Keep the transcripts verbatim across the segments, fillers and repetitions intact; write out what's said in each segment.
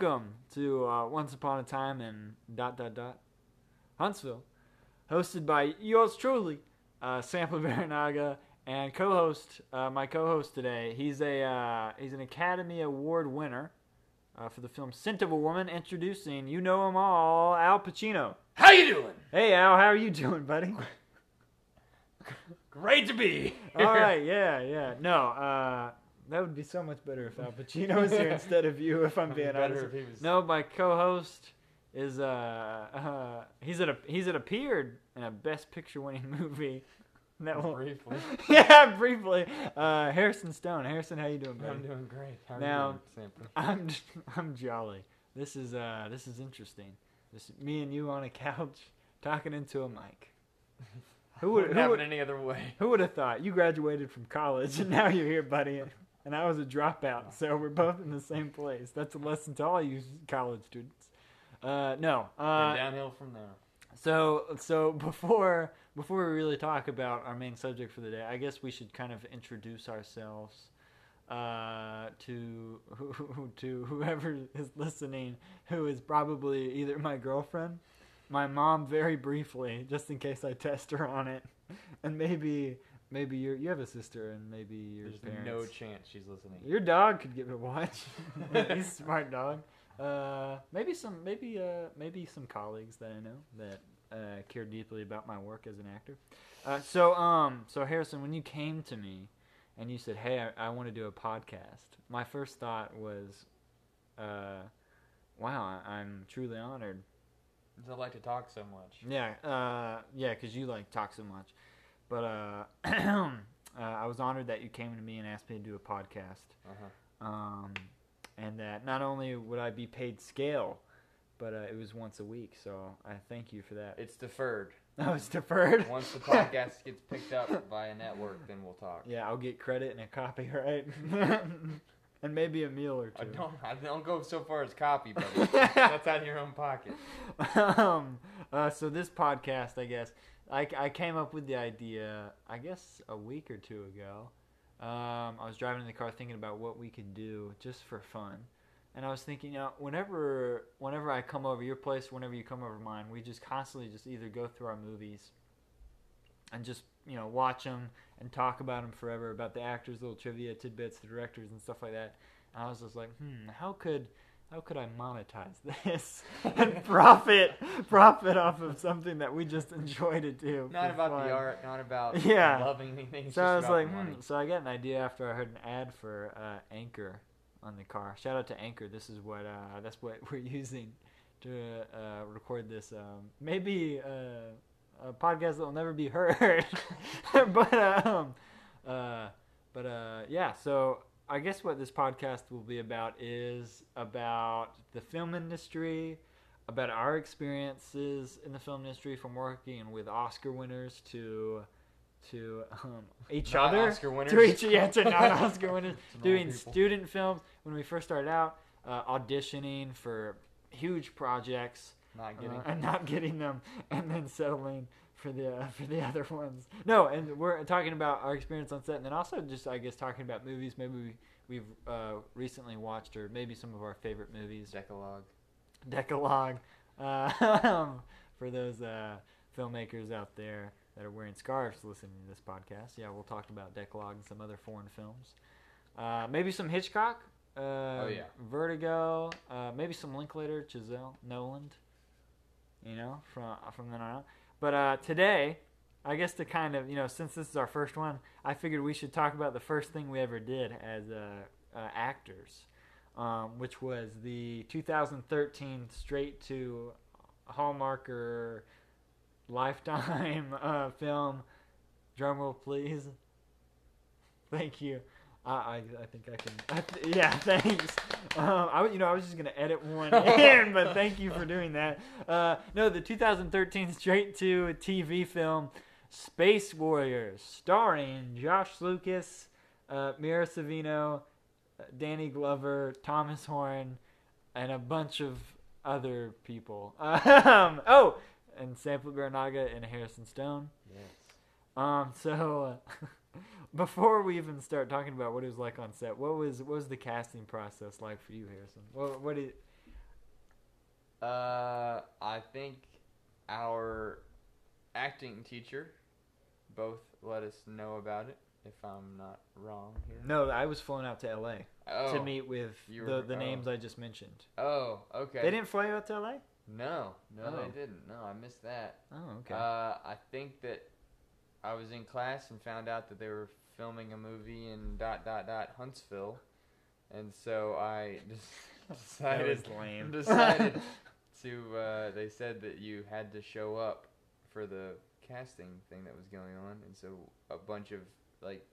Welcome to uh, Once Upon a Time in dot dot dot Huntsville, hosted by yours truly, uh, Sam Baraniga, and co-host uh, my co-host today. He's a uh, he's an Academy Award winner uh, for the film *Scent of a Woman*. Introducing, you know him all, Al Pacino. How you doing? Hey Al, how are you doing, buddy? Great to be here. All right, yeah, yeah. No, uh, that would be so much better if Al Pacino was here instead of you, if I'm being be honest. Was... No, my co-host is, uh, uh, he's, at a, he's at appeared in a Best Picture winning movie. That won't... Briefly. yeah, briefly. Uh, Harrison Stone. Harrison, how you doing, buddy? I'm doing great. How are now, you doing, Sam? I'm, I'm jolly. This is, uh, this is interesting. This me and you on a couch talking into a mic. Who would have happened any other way? Who would have thought? You graduated from college and now you're here, buddy. And I was a dropout, so we're both in the same place. That's a lesson to all you college students. Uh, no, uh, and downhill from there. So, so before before we really talk about our main subject for the day, I guess we should kind of introduce ourselves uh, to to whoever is listening, who is probably either my girlfriend. My mom, very briefly, just in case I test her on it, and maybe maybe you you have a sister, and maybe your There's parents. There's no chance she's listening. Your dog could give it a watch. He's a smart dog. Uh, maybe some maybe uh maybe some colleagues that I know that uh, care deeply about my work as an actor. Uh, so um so Harrison, when you came to me, and you said, "Hey, I, I want to do a podcast," my first thought was, uh, "Wow, I, I'm truly honored." I like to talk so much. Yeah, uh, yeah, because you like talk so much. But uh, uh, I was honored that you came to me and asked me to do a podcast. Uh-huh. Um, and that not only would I be paid scale, but uh, it was once a week, so I thank you for that. It's deferred. Oh, it's deferred? Once the podcast gets picked up by a network, then we'll talk. Yeah, I'll get credit and a copyright. And maybe a meal or two. I don't, I don't go so far as copy, but that's out of your own pocket. Um, uh, so this podcast, I guess, I, I came up with the idea, I guess, a week or two ago. Um, I was driving in the car thinking about what we could do just for fun. And I was thinking, you know, whenever, whenever I come over your place, whenever you come over mine, we just constantly just either go through our movies and just, you know, watch them and talk about them forever, about the actors, little trivia tidbits, the directors, and stuff like that. And I was just like, hmm, how could, how could I monetize this and profit, profit off of something that we just enjoy to do? Not about fun. The art, not about yeah. loving anything. It's so just I was about like, money. Hmm. So I got an idea after I heard an ad for uh, Anchor on the car. Shout out to Anchor. This is what uh, that's what we're using to uh, record this. Um, maybe. Uh, A podcast that will never be heard, but um, uh, but uh, yeah. So I guess what this podcast will be about is about the film industry, about our experiences in the film industry, from working with Oscar winners to to um, each not other, Oscar winners. to each yeah, to not Oscar winners, doing student films when we first started out, uh, auditioning for huge projects. Not getting uh, and not getting them, and then settling for the uh, for the other ones. No, and we're talking about our experience on set, and then also just I guess talking about movies. Maybe we, we've uh, recently watched, or maybe some of our favorite movies. Decalogue, Decalogue, uh, for those uh, filmmakers out there that are wearing scarves listening to this podcast. Yeah, we'll talk about Decalogue and some other foreign films. Uh, maybe some Hitchcock. Uh, oh yeah. Vertigo. Uh, maybe some Linklater, Chazelle, Nolan. You know, from from then on. But uh, today, I guess to kind of, you know, since this is our first one, I figured we should talk about the first thing we ever did as uh, uh, actors, um, which was the two thousand thirteen straight-to Hallmark or Lifetime uh, film. Drumroll, please. Thank you. Uh, I I think I can. I th- yeah, thanks. Um, I you know I was just gonna edit one in, but thank you for doing that. Uh, no, the two thousand thirteen straight to T V film, Space Warriors, starring Josh Lucas, uh, Mira Savino, Danny Glover, Thomas Horn, and a bunch of other people. Um, oh, and Sam Baraniga and Harrison Stone. Yes. Um. So. Uh, Before we even start talking about what it was like on set, what was what was the casting process like for you, Harrison? What what did Uh, I think our acting teacher both let us know about it, if I'm not wrong here. No, I was flown out to L A oh, to meet with were, the, the oh. names I just mentioned. Oh, okay. They didn't fly you out to L A? No, no, oh. they didn't. No, I missed that. Oh, okay. Uh, I think that I was in class and found out that they were filming a movie in dot dot dot Huntsville, and so I just decided. That was lame. Decided to. Uh, they said that you had to show up for the casting thing that was going on, and so a bunch of like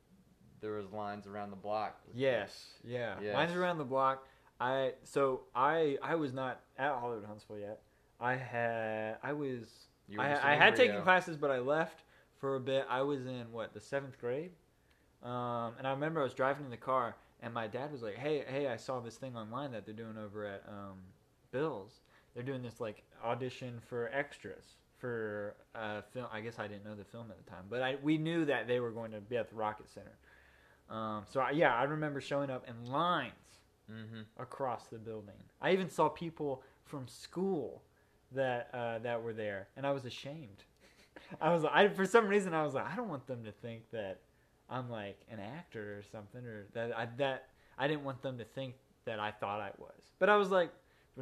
there was lines around the block. Yes, yeah, yes. Lines around the block. I so I I was not at Hollywood Huntsville yet. I had I was I, I had taken classes, but I left for a bit. I was in what the seventh grade, um, and I remember I was driving in the car, and my dad was like, "Hey, hey, I saw this thing online that they're doing over at um, Bill's. They're doing this like audition for extras for uh, film. I guess I didn't know the film at the time, but I we knew that they were going to be at the Rocket Center. Um, so I, yeah, I remember showing up in lines." Mm-hmm. Across the building. I even saw people from school that uh, that were there, and I was ashamed. I was, I for some reason, I was like, I don't want them to think that I'm like an actor or something, or that I that I didn't want them to think that I thought I was. But I was like,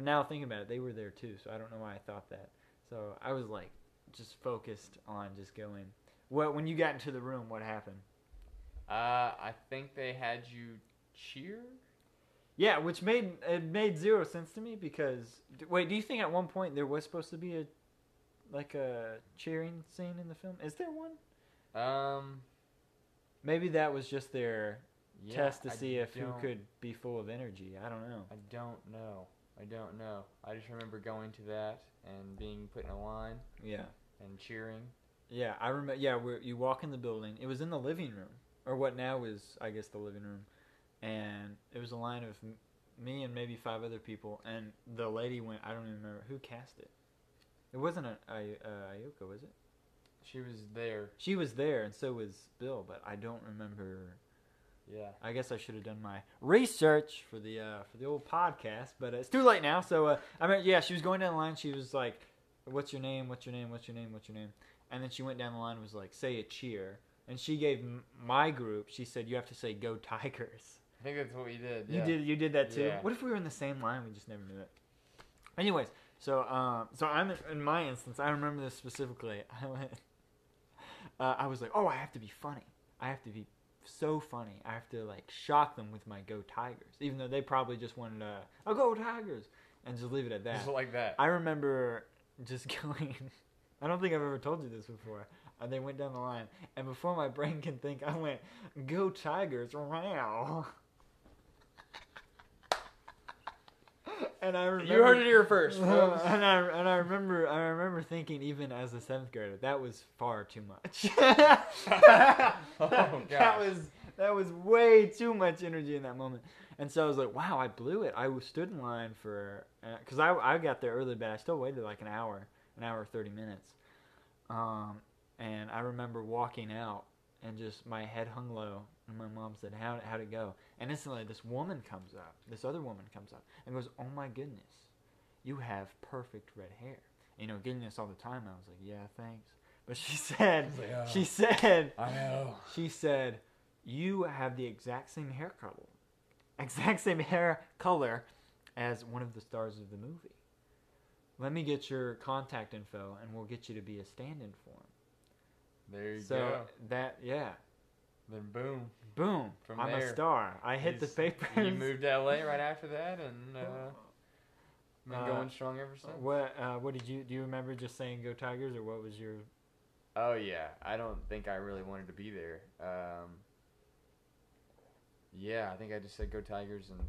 now thinking about it, they were there too, so I don't know why I thought that. So I was like, just focused on just going. Well, when you got into the room, what happened? Uh, I think they had you cheer. Yeah, which made it made zero sense to me because wait, do you think at one point there was supposed to be a like a cheering scene in the film? Is there one? Um, maybe that was just their yeah, test to I see if who could be full of energy. I don't know. I don't know. I don't know. I just remember going to that and being put in a line. Yeah. And cheering. Yeah, I remember. Yeah, where you walk in the building. It was in the living room, or what now is I guess the living room. And it was a line of m- me and maybe five other people, and the lady went, I don't even remember, who cast it? It wasn't a, a, uh, Ayoko, was it? She was there. She was there, and so was Bill, but I don't remember. Yeah. I guess I should have done my research for the uh, for the old podcast, but uh, it's too late now. So, uh, I mean, yeah, she was going down the line. She was like, what's your name, what's your name, what's your name, what's your name? And then she went down the line and was like, say a cheer. And she gave m- my group, she said, you have to say, go Tigers. I think that's what we did. Yeah. You did. You did that too. Yeah. What if we were in the same line? We just never knew it. Anyways, so um, so I'm in my instance. I remember this specifically. I went. Uh, I was like, oh, I have to be funny. I have to be so funny. I have to like shock them with my "Go Tigers," even though they probably just wanted a "Oh, go Tigers" and just leave it at that. Just like that. I remember just going. I don't think I've ever told you this before. And they went down the line, and before my brain can think, I went, "Go Tigers!" Wow. And I remember, you heard it here first. Uh, and I and I remember I remember thinking even as a seventh grader that was far too much. Oh, that was that was way too much energy in that moment. And so I was like, wow, I blew it. I stood in line for because uh, I I got there early, but I still waited like an hour, an hour thirty minutes. Um, and I remember walking out and just my head hung low. And my mom said, how, how'd it go? And instantly this woman comes up, this other woman comes up and goes, oh my goodness, you have perfect red hair. You know, getting this all the time. I was like, yeah, thanks. But she said, like, oh, she said, I know. She said, you have the exact same hair color, exact same hair color as one of the stars of the movie. Let me get your contact info and we'll get you to be a stand-in for him. There you so go. So that, yeah. Then boom. Boom. From I'm there, a star. I hit the papers. You moved to L A right after that and uh, been uh, going strong ever since. What uh, What did you, do you remember just saying go Tigers or what was your? Oh yeah, I don't think I really wanted to be there. Um, yeah, I think I just said go Tigers and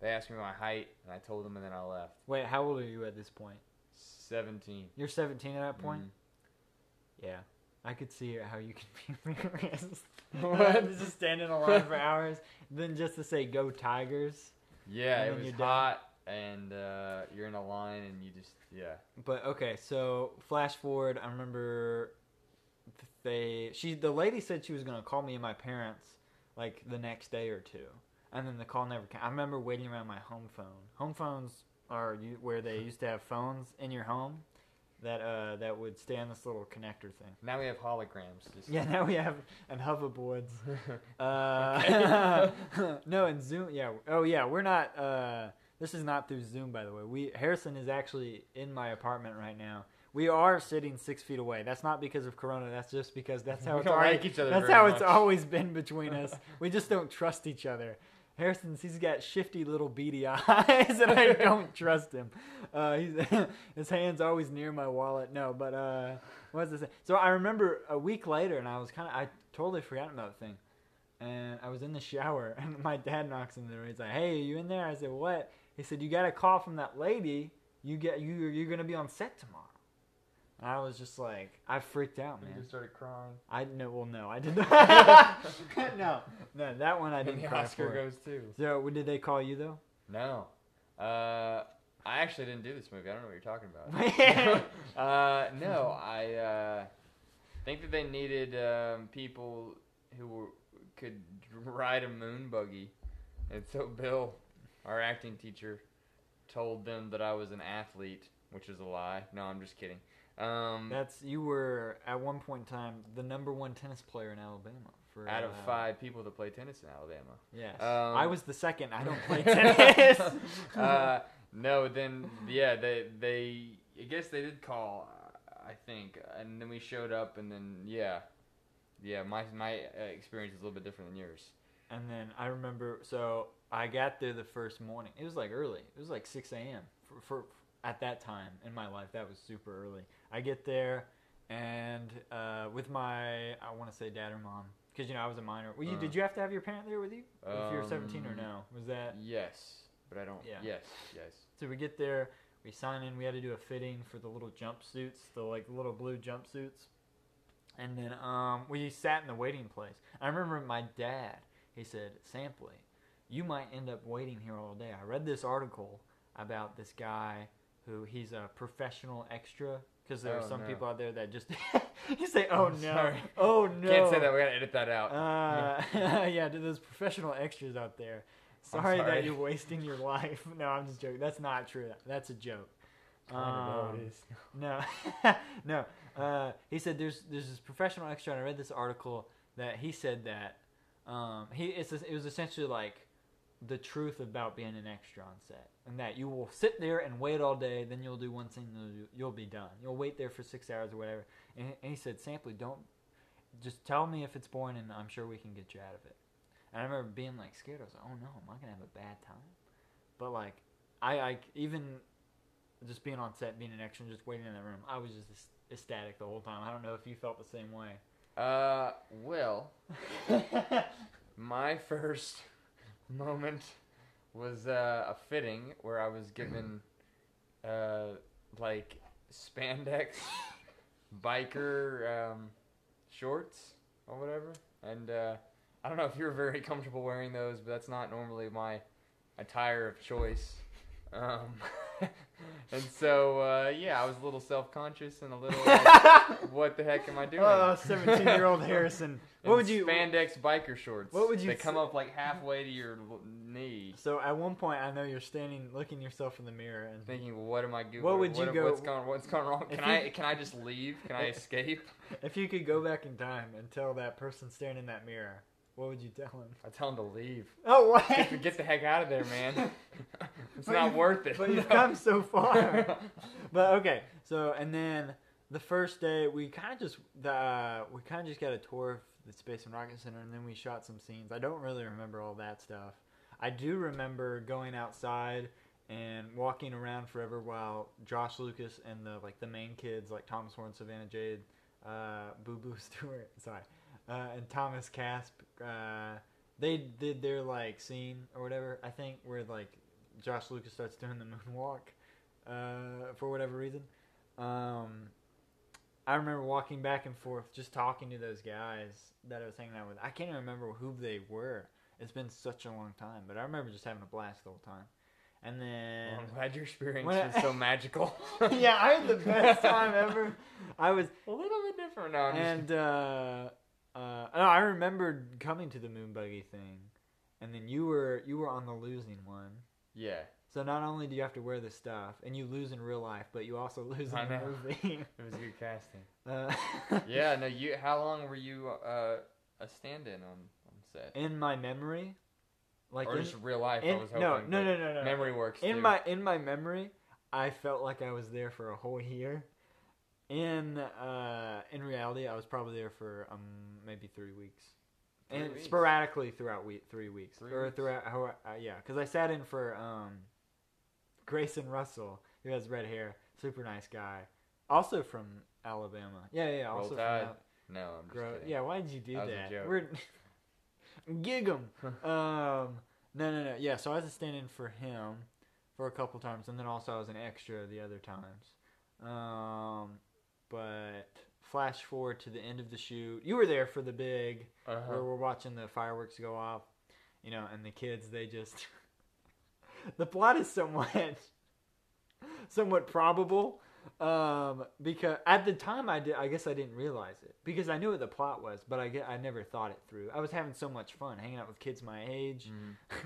they asked me my height and I told them and then I left. Wait, how old are you at this point? seventeen. You're seventeen at that point? Mm-hmm. Yeah. I could see how you could be embarrassed. What? Just stand in a line for hours, then just to say "Go Tigers." Yeah, it was hot, and uh, you're in a line, and you just yeah. But okay, so flash forward. I remember they she the lady said she was gonna call me and my parents like the next day or two, and then the call never came. I remember waiting around my home phone. Home phones or you, where they used to have phones in your home that uh, that would stay on this little connector thing. Now we have holograms. Just yeah, now we have and hoverboards. uh, no, and Zoom. Yeah. Oh, yeah. We're not. Uh, this is not through Zoom, by the way. We Harrison is actually in my apartment right now. We are sitting six feet away. That's not because of Corona. That's just because that's how we it's don't always, like each other that's how much. It's always been between us. We just don't trust each other. Harrison's, he's got shifty little beady eyes, and I don't trust him. Uh, he's, his hand's always near my wallet. No, but uh, what was this? So I remember a week later, and I was kind of, I totally forgot about the thing. And I was in the shower, and my dad knocks on the door. He's like, "Hey, are you in there?" I said, "What?" He said, "You got a call from that lady. You get, you, you're going to be on set tomorrow." I was just like, I freaked out, man. You just started crying. I no, well, no, I did not. no, no, that one I didn't and the cry Oscar for. Goes too. So, did they call you though? No, uh, I actually didn't do this movie. I don't know what you're talking about. uh, no, I uh, think that they needed um, people who were, could ride a moon buggy, and so Bill, our acting teacher, told them that I was an athlete, which is a lie. No, I'm just kidding. Um, That's you were at one point in time the number one tennis player in Alabama. For, out of uh, five people that play tennis in Alabama. Yes, um, I was the second. I don't play tennis. uh, no, then yeah, they they I guess they did call, I think, and then we showed up, and then yeah, yeah, my my experience is a little bit different than yours. And then I remember, so I got there the first morning. It was like early. It was like six a.m. for. for At that time in my life, that was super early. I get there, and uh, with my, I want to say dad or mom, because, you know, I was a minor. Well, you, uh, did you have to have your parent there with you? Um, if you were seventeen or no? Was that? Yes, but I don't. Yeah. Yes, yes. So we get there, we sign in, we had to do a fitting for the little jumpsuits, the, like, little blue jumpsuits. And then um, we sat in the waiting place. I remember my dad, he said, "Sampley, you might end up waiting here all day. I read this article about this guy who he's a professional extra," because there oh, are some no. people out there that just you say, "Oh I'm no, sorry. oh no." Can't say that. We gotta edit that out. Uh, yeah, yeah to those professional extras out there, sorry, sorry that you're wasting your life. No, I'm just joking. That's not true. That's a joke. Um, it is. No, no. Uh, he said there's there's this professional extra, and I read this article that he said that um, he it's it was essentially like the truth about being an extra on set, and that you will sit there and wait all day, then you'll do one scene, you'll be done. You'll wait there for six hours or whatever. And he said, "Sampley, don't, just tell me if it's boring, and I'm sure we can get you out of it." And I remember being like scared. I was like, "Oh no, am I gonna have a bad time?" But like, I, I even just being on set, being an extra, and just waiting in that room, I was just ecstatic the whole time. I don't know if you felt the same way. Uh, well, my first moment was uh, a fitting where I was given uh, like spandex biker um, shorts or whatever, and uh, I don't know if you're very comfortable wearing those, but that's not normally my attire of choice. Um, and so uh, yeah, I was a little self-conscious and a little like, what the heck am I doing? Oh, seventeen-year-old Harrison. What would you spandex biker shorts? What would you? They come up like halfway to your knee. So at one point, I know you're standing, looking yourself in the mirror and thinking, well, "What am I doing? What would you what, go? What's gone? What's gone wrong? Can you, I? Can I just leave? Can I escape?" If you could go back in time and tell that person staring in that mirror, what would you tell him? I'd tell him to leave. Oh, what? Get, get the heck out of there, man. It's but not worth it. But no. You've come so far. But okay, so and then the first day we kind of just the uh, we kind of just got a tour of the Space and Rocket Center, and then we shot some scenes. I don't really remember all that stuff. I do remember going outside and walking around forever while Josh Lucas and the like the main kids like Thomas Horn, Savannah Jade, uh, Boo Boo Stewart, sorry, uh, and Thomas Casp. Uh, they did their like scene or whatever, I think, where like Josh Lucas starts doing the moonwalk uh, for whatever reason. Um, I remember walking back and forth, just talking to those guys that I was hanging out with. I can't even remember who they were. It's been such a long time, but I remember just having a blast the whole time. And then... Well, I'm glad your experience was I, so magical. Yeah, I had the best time ever. I was... A little bit different now. And uh, uh, I remembered coming to the moon buggy thing, and then you were you were on the losing one. Yeah. So not only do you have to wear this stuff, and you lose in real life, but you also lose in I the know. movie. It was good casting. Uh, yeah, no, you. How long were you uh, a stand-in on, on set? In my memory, like or in, just real life. In, I was hoping. No, no, no, no, no. Memory works. In too. my in my memory, I felt like I was there for a whole year. In uh, in reality, I was probably there for um, maybe three weeks. Three and weeks. Sporadically throughout week, three weeks. Three or weeks. Throughout, how, uh, yeah, because I sat in for um, Grayson Russell, who has red hair, super nice guy, also from Alabama. Yeah, yeah, also Roll from Alabama. No, I'm just Gro- kidding. Yeah, why did you do that? That was a joke. We're gig 'em. um, no, no, no. Yeah, so I was a stand-in for him for a couple times, and then also I was an extra the other times. Um, but flash forward to the end of the shoot. You were there for the big, uh-huh. where we're watching the fireworks go off, you know, and the kids, they just... The plot is somewhat, somewhat probable, um, because at the time I did, I guess I didn't realize it because I knew what the plot was, but I get, I never thought it through. I was having so much fun hanging out with kids my age,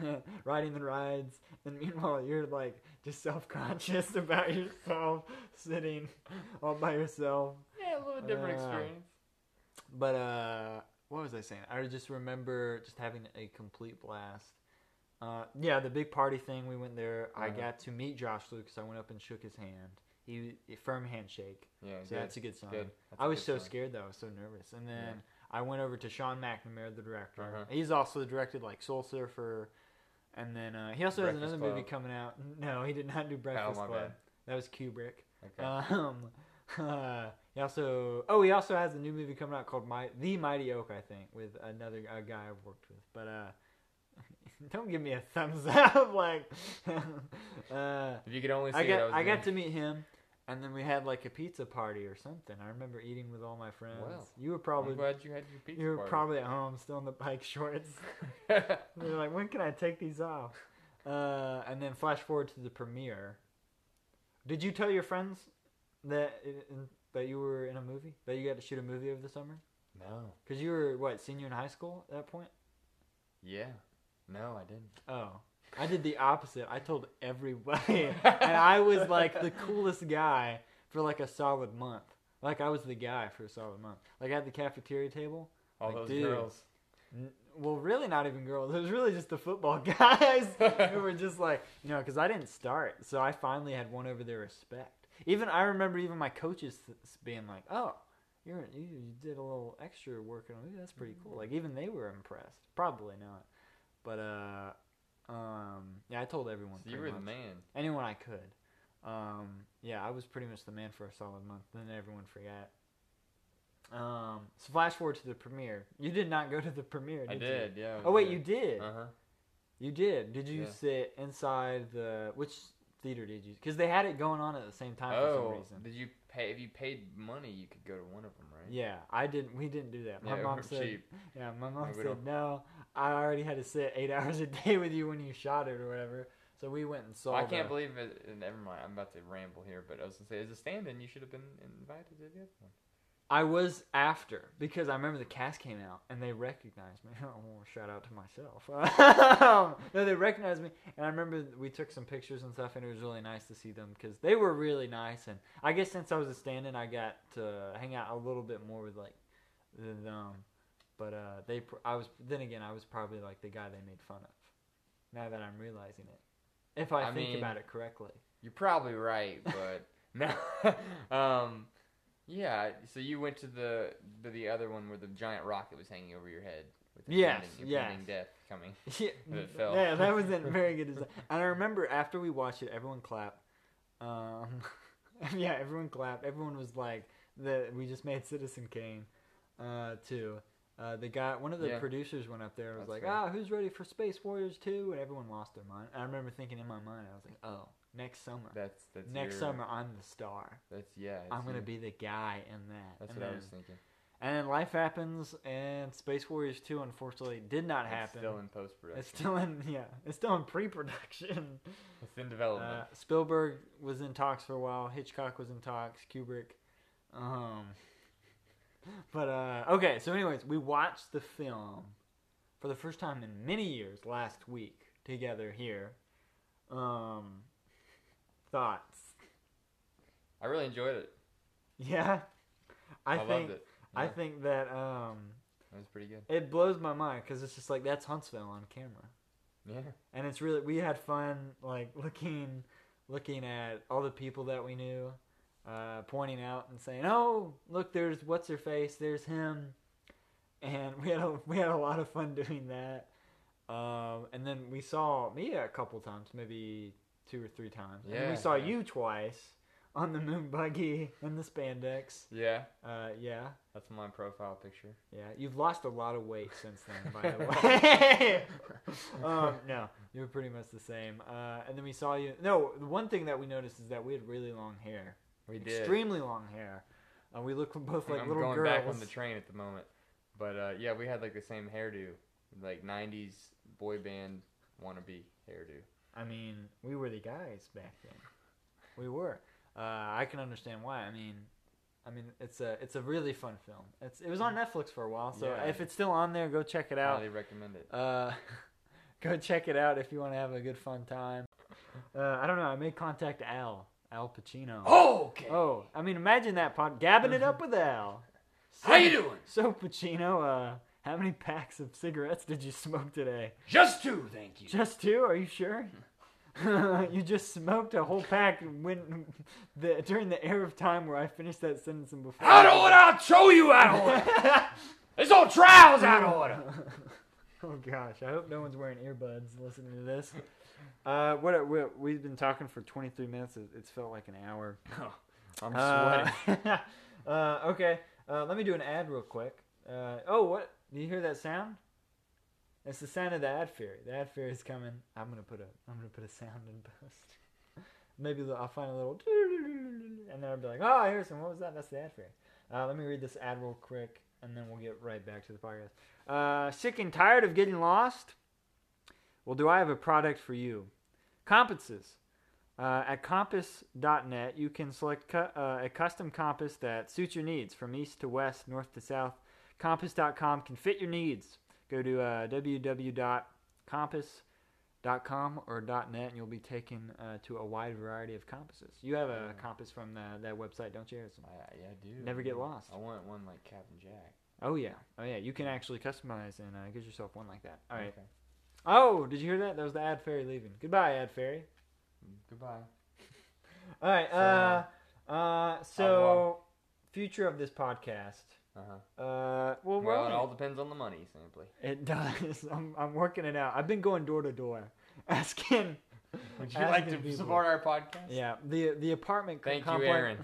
mm. riding the rides, and meanwhile you're like just self-conscious about yourself, sitting all by yourself. Yeah, a little different uh, experience. But uh, what was I saying? I just remember just having a complete blast. Uh, yeah, the big party thing, we went there. Uh-huh. I got to meet Josh Lucas. I went up and shook his hand. He, a firm handshake. Yeah, so good. That's a good sign. Good. I was so sign. scared, though. I was so nervous. And then yeah. I went over to Sean McNamara, the director. Uh-huh. He's also directed, like, Soul Surfer. And then uh, he also Breakfast has another Club. movie coming out. No, he did not do Breakfast Club. Bad. That was Kubrick. Okay. Um, uh, he also... Oh, he also has a new movie coming out called My, The Mighty Oak, I think, with another a guy I've worked with. But... uh Don't give me a thumbs up, like. uh, if you could only see I got, it, I, was I got to meet him, and then we had like a pizza party or something. I remember eating with all my friends. Wow. You were probably I'm glad you had your pizza. You were party. probably at home, still in the bike shorts. We were like, when can I take these off? Uh, and then flash forward to the premiere. Did you tell your friends that it, that you were in a movie? That you got to shoot a movie over the summer? No, because you were what senior in high school at that point. Yeah. No, I didn't. Oh. I did the opposite. I told everybody. And I was like the coolest guy for like a solid month. Like I was the guy for a solid month. Like at the cafeteria table. All like, those dude, girls. N- well, really not even girls. It was really just the football guys who were just like, you know, because I didn't start. So I finally had won over their respect. Even I remember even my coaches being like, oh. You're, you you did a little extra work. And that's pretty cool. Like even they were impressed. Probably not. But, uh, um, yeah, I told everyone. So you were much. the man. Anyone I could. Um, yeah, I was pretty much the man for a solid month. Then everyone forgot. Um, so flash forward to the premiere. You did not go to the premiere, did I you? I did, yeah. Oh, wait, there. you did? Uh-huh. You did. Did you yeah. sit inside the, which theater did you, because they had it going on at the same time oh, for some reason. Did you pay, if you paid money, you could go to one of them, right? Yeah, I didn't, we didn't do that. My yeah, mom said, cheap. yeah, my mom like, said, no. I already had to sit eight hours a day with you when you shot it or whatever. So we went and saw it. I can't the, believe it. Never mind. I'm about to ramble here. But I was going to say, as a stand-in, you should have been invited to the other one. I was after. Because I remember the cast came out. And they recognized me. Oh, shout out to myself. No, they recognized me. And I remember we took some pictures and stuff. And it was really nice to see them. Because they were really nice. And I guess since I was a stand-in, I got to hang out a little bit more with, like, the... Um, But uh, they, I was. Then again, I was probably like the guy they made fun of. Now that I'm realizing it, if I, I think mean, about it correctly, you're probably right. But no, um, yeah. So you went to the to the other one where the giant rocket was hanging over your head. With the yes, impending, yes. impending death coming. Yeah, it fell. Yeah, that wasn't very good design. And I remember after we watched it, everyone clapped. Um, yeah, everyone clapped. Everyone was like, "The we just made Citizen Kane, uh, too." Uh, the guy, one of the yeah. producers went up there and was That's like, ah, oh, who's ready for Space Warriors two? And everyone lost their mind. I remember thinking in my mind, I was like, oh, next summer. That's, that's Next your, summer, I'm the star. That's, yeah. That's I'm going to be the guy in that. That's and what then, I was thinking. And then life happens, and Space Warriors two, unfortunately, did not it's happen. It's still in post-production. It's still in, yeah. It's still in pre-production. It's in development. Uh, Spielberg was in talks for a while. Hitchcock was in talks. Kubrick. Um... But, uh, okay, so anyways, we watched the film for the first time in many years last week together here. Um, thoughts? I really enjoyed it. Yeah, I, I think loved it. Yeah. I think that um, that was pretty good. It blows my mind because it's just like that's Huntsville on camera. Yeah, and it's really we had fun like looking, looking at all the people that we knew, uh, pointing out and saying, "Oh, look, there's what's her face, there's him," and we had a, we had a lot of fun doing that. Um, and then we saw Mia a couple times, maybe two or three times. Yeah, and we saw yeah. you twice on the moon buggy and the spandex. Yeah. Uh, yeah. That's my profile picture. Yeah. You've lost a lot of weight since then, by the way. um, no, you were pretty much the same. Uh, and then we saw you. No, the one thing that we noticed is that we had really long hair. We did. Extremely long hair. Uh, we looked both like I'm little girls. I'm going back on the train at the moment. But uh, yeah, we had like the same hairdo. Like nineties boy band wannabe hairdo. I mean, we were the guys back then. We were. Uh, I can understand why. I mean, I mean, it's a it's a really fun film. It's it was on Netflix for a while, so yeah. If it's still on there, go check it out. I highly recommend it. Uh, go check it out if you want to have a good fun time. Uh, I don't know. I may contact Al Al Pacino. Oh, okay. Oh, I mean, imagine that pod gabbing it up with Al. So, how you doing? So Pacino. Uh, How many packs of cigarettes did you smoke today? Just two, thank you. Just two? Are you sure? You just smoked a whole pack when the, during the air of time where I finished that sentence and before. Out of order! I'll show you out of order! This whole trial's out of order! Oh gosh, I hope no one's wearing earbuds listening to this. Uh, what, what we've been talking for twenty-three minutes. It's felt like an hour. Oh, I'm sweating. Uh, uh, okay, uh, let me do an ad real quick. Uh, oh, what? Do you hear that sound? It's the sound of the ad fairy. The ad fairy is coming. I'm gonna put a I'm gonna put a sound in post. Maybe I'll find a little, and then I'll be like, oh, Harrison, what was that? That's the ad fairy. Uh, let me read this ad real quick, and then we'll get right back to the podcast. Uh, sick and tired of getting lost? Well, do I have a product for you? Compasses. Uh, at compass dot net, you can select cu- uh, a custom compass that suits your needs from east to west, north to south. compass dot com can fit your needs. Go to uh, w w w dot compass dot com or .net and you'll be taken uh, to a wide variety of compasses. You have a yeah. compass from the, that website, don't you, Harrison? I, yeah, I do. Never get lost. I want one like Captain Jack. Oh, yeah. Oh, yeah. You can actually customize and uh, get yourself one like that. All right. Okay. Oh, did you hear that? That was the ad fairy leaving. Goodbye, ad fairy. Goodbye. All right. So, uh, uh, so future of this podcast. Uh-huh. Uh, well, well it all depends on the money, simply. It does. I'm, I'm working it out. I've been going door to door, asking. Would you asking like to people. support our podcast? Yeah. The the apartment. Thank com- you, Aaron.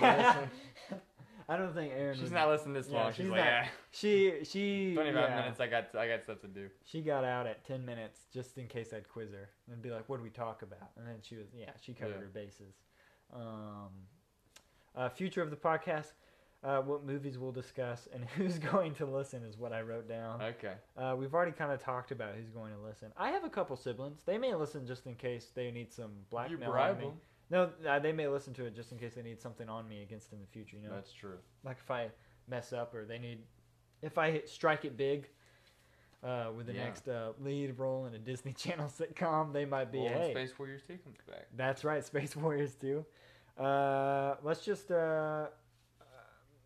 I don't think Aaron. She's not listening this yeah, long. She's, she's like, not, yeah. She she. Twenty-five yeah. minutes. I got I got stuff to do. She got out at ten minutes just in case I'd quiz her and be like, "What do we talk about?" And then she was yeah, she covered yeah. her bases. Um, uh, future of the podcast. Uh, what movies we'll discuss and who's going to listen is what I wrote down. Okay. Uh, we've already kind of talked about who's going to listen. I have a couple siblings. They may listen just in case they need some blackmail you bribe on me. Them. No, uh, they may listen to it just in case they need something on me against in the future. You know, that's true. Like if I mess up or they need, if I hit, strike it big uh, with the yeah. next uh, lead role in a Disney Channel sitcom, they might be. Well, hey, Space Warriors two comes back. That's right, Space Warriors two. Uh, let's just. Uh,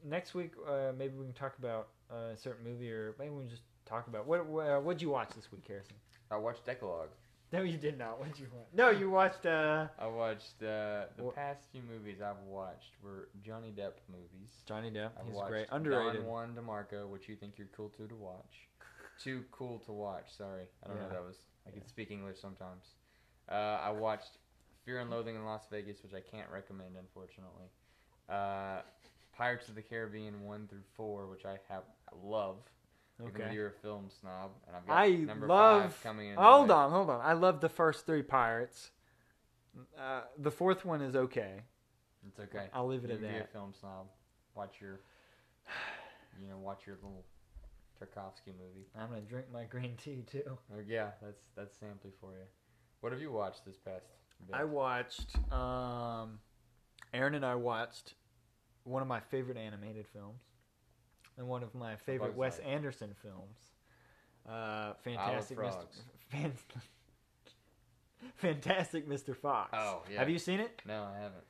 Next week, uh, maybe we can talk about uh, a certain movie, or maybe we can just talk about what uh, what'd you watch this week, Harrison? I watched Decalogue. No, you did not. What'd you watch? No, you watched. Uh, I watched uh, the wh- past few movies I've watched were Johnny Depp movies. Johnny Depp, I he's watched great, underrated. Don Juan DeMarco, which you think you're cool to to watch. Too cool to watch. Sorry, I don't yeah. know that was. I yeah. can speak English sometimes. Uh, I watched Fear and Loathing in Las Vegas, which I can't recommend, unfortunately. Uh... Pirates of the Caribbean one through four, which I have I love. Okay. You're a film snob, and I've got I number love, five coming in. Hold on, hold on. I love the first three Pirates. Uh, the fourth one is okay. It's okay. I'll leave it you at that. You're a film snob. Watch your, you know, watch your little Tarkovsky movie. I'm gonna drink my green tea too. Or yeah, that's that's samply for you. What have you watched this past bit? I watched. Um, Aaron and I watched. One of my favorite animated films, and one of my favorite Wes like. Anderson films, uh, Fantastic Mister Fox. Fan- Fantastic Mister Fox. Oh, yeah. Have you seen it? No, I haven't.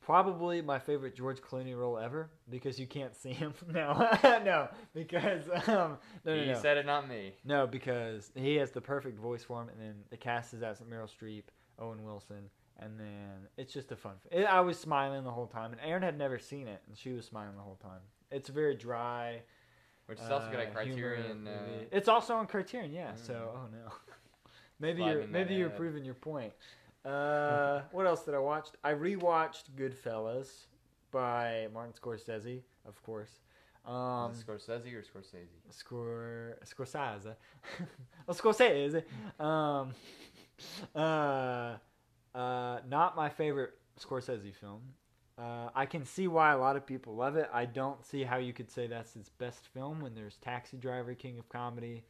Probably my favorite George Clooney role ever, because you can't see him. No, no, because um, no, no, you no. said it, not me. No, because he has the perfect voice for him, and then the cast is out some Meryl Streep, Owen Wilson, and then it's just a fun. It, I was smiling the whole time, and Erin had never seen it, and she was smiling the whole time. It's very dry, which is also uh, got a Criterion. Uh... It's also on Criterion, yeah. Mm. So, oh no, maybe Sliding you're maybe you're head. proving your point. Uh, what else did I watch? I rewatched Goodfellas by Martin Scorsese, of course. Um, Is it Scorsese or Scorsese? Scor Scorsese. oh, Scorsese. Um, uh, uh, not my favorite Scorsese film. Uh, I can see why a lot of people love it. I don't see how you could say that's his best film when there's Taxi Driver, King of Comedy,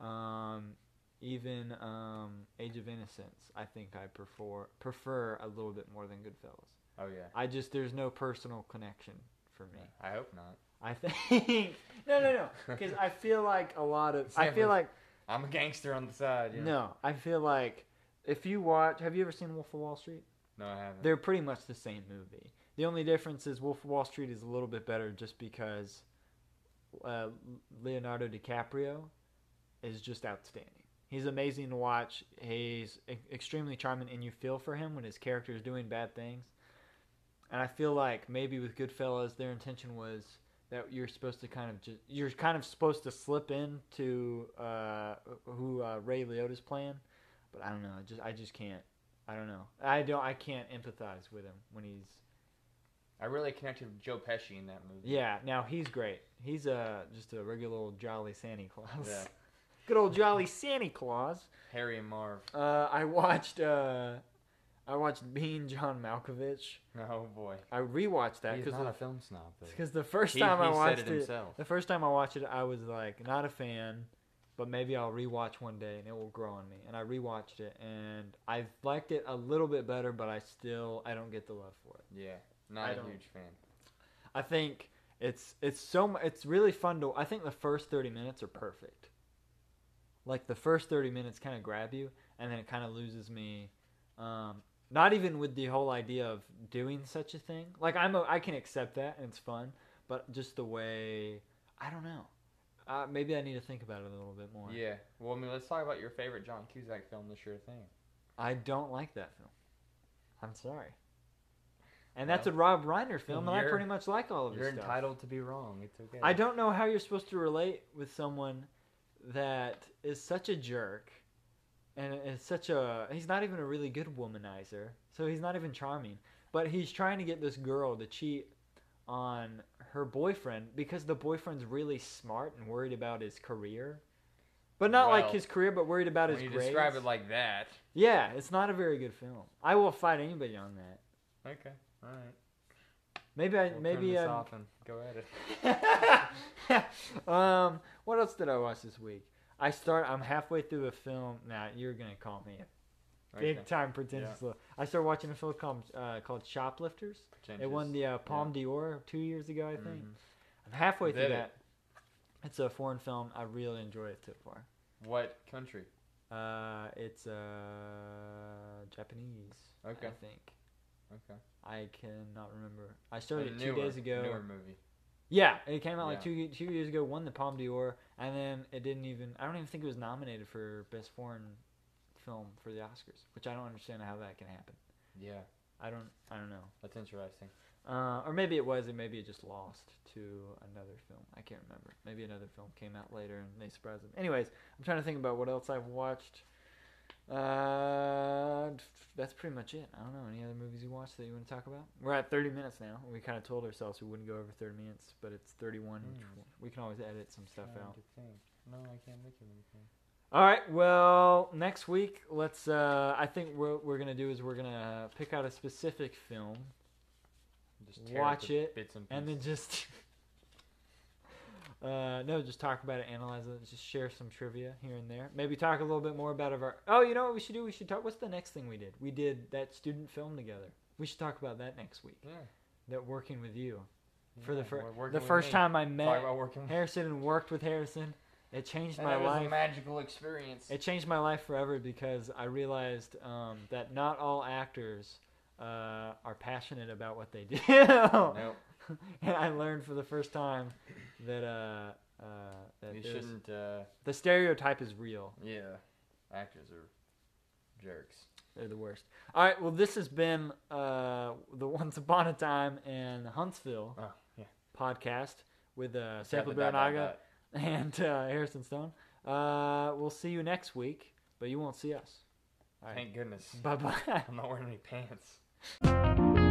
um... Even um, Age of Innocence, I think I prefer prefer a little bit more than Goodfellas. Oh yeah. I just there's no personal connection for me. I hope not. I think no no no because I feel like a lot of Sam I feel was, like I'm a gangster on the side. Yeah. No, I feel like if you watch, have you ever seen Wolf of Wall Street? No, I haven't. They're pretty much the same movie. The only difference is Wolf of Wall Street is a little bit better just because uh, Leonardo DiCaprio is just outstanding. He's amazing to watch. He's extremely charming, and you feel for him when his character is doing bad things. And I feel like maybe with Goodfellas, their intention was that you're supposed to kind of just, you're kind of supposed to slip into uh, who uh, Ray Liotta's playing. But I don't know. I just I just can't. I don't know. I don't. I can't empathize with him when he's. I really connected with Joe Pesci in that movie. Yeah. Now he's great. He's a just a regular old jolly Santa Claus. Yeah. Good old jolly Santa Claus. Harry and Marv. Uh, I watched uh, I watched Being John Malkovich. Oh boy. I rewatched that because not the, a film snob. Because the first he, time he I watched it, it the first time I watched it, I was like not a fan, but maybe I'll rewatch one day and it will grow on me. And I rewatched it and I liked it a little bit better, but I still I don't get the love for it. Yeah, not I a huge fan. I think it's it's so it's really fun to. I think the first thirty minutes are perfect. Like, the first thirty minutes kind of grab you, and then it kind of loses me. Um, not even with the whole idea of doing such a thing. Like, I'm a, I can accept that, and it's fun. But just the way... I don't know. Uh, maybe I need to think about it a little bit more. Yeah. Well, I mean, let's talk about your favorite John Cusack film, The Sure Thing. I don't like that film. I'm sorry. And well, that's a Rob Reiner film, and I pretty much like all of his stuff. You're entitled to be wrong. It's okay. I don't know how you're supposed to relate with someone... that is such a jerk, and is such a... He's not even a really good womanizer, so he's not even charming. But he's trying to get this girl to cheat on her boyfriend because the boyfriend's really smart and worried about his career. But not well, like his career, but worried about his grades. When you describe it like that... Yeah, it's not a very good film. I will fight anybody on that. Okay, all right. Maybe I we'll maybe turn this um, off and go at it. um, what else did I watch this week? I start. I'm halfway through a film. Now nah, you're gonna call me a big okay. time pretentious. Yeah. I started watching a film called, uh, called Shoplifters. It won the uh, Palme yeah. d'Or two years ago, I think. Mm-hmm. I'm halfway through that. It. It's a foreign film. I really enjoy it so far. What country? Uh, it's uh Japanese. Okay. I think. Okay. I cannot remember. I started it two newer, days ago. Newer movie. Yeah, it came out yeah. like two two years ago. Won the Palme d'Or, and then it didn't even. I don't even think it was nominated for best foreign film for the Oscars, which I don't understand how that can happen. Yeah. I don't. I don't know. That's interesting. Uh, or maybe it was, and maybe it just lost to another film. I can't remember. Maybe another film came out later, and they surprised them. Anyways, I'm trying to think about what else I've watched. Uh, that's pretty much it. I don't know. Any other movies you watched that you want to talk about? We're at thirty minutes now. We kind of told ourselves we wouldn't go over thirty minutes, but it's thirty-one. Mm. We can always edit some stuff out. No, I can't think of anything. All right. Well, next week, let's, uh, I think what we're going to do is we're going to pick out a specific film, just watch it, bits and, and then just, Uh, no, just talk about it, analyze it, just share some trivia here and there. Maybe talk a little bit more about our... Oh, you know what we should do? We should talk... What's the next thing we did? We did that student film together. We should talk about that next week. Yeah. That working with you. Yeah, for the, fir the first me. time I met Harrison and worked with Harrison. It changed and my it was life. A magical experience. It changed my life forever because I realized um, that not all actors uh, are passionate about what they do. Nope. And I learned for the first time that uh, uh, that you shouldn't. Uh, the stereotype is real. Yeah, actors are jerks. They're the worst. All right. Well, this has been uh, the Once Upon a Time in Huntsville oh, yeah. podcast with uh, Sam Baraniga. And uh, Harrison Stone. Uh, we'll see you next week, but you won't see us. All right. Thank goodness. Bye bye. I'm not wearing any pants.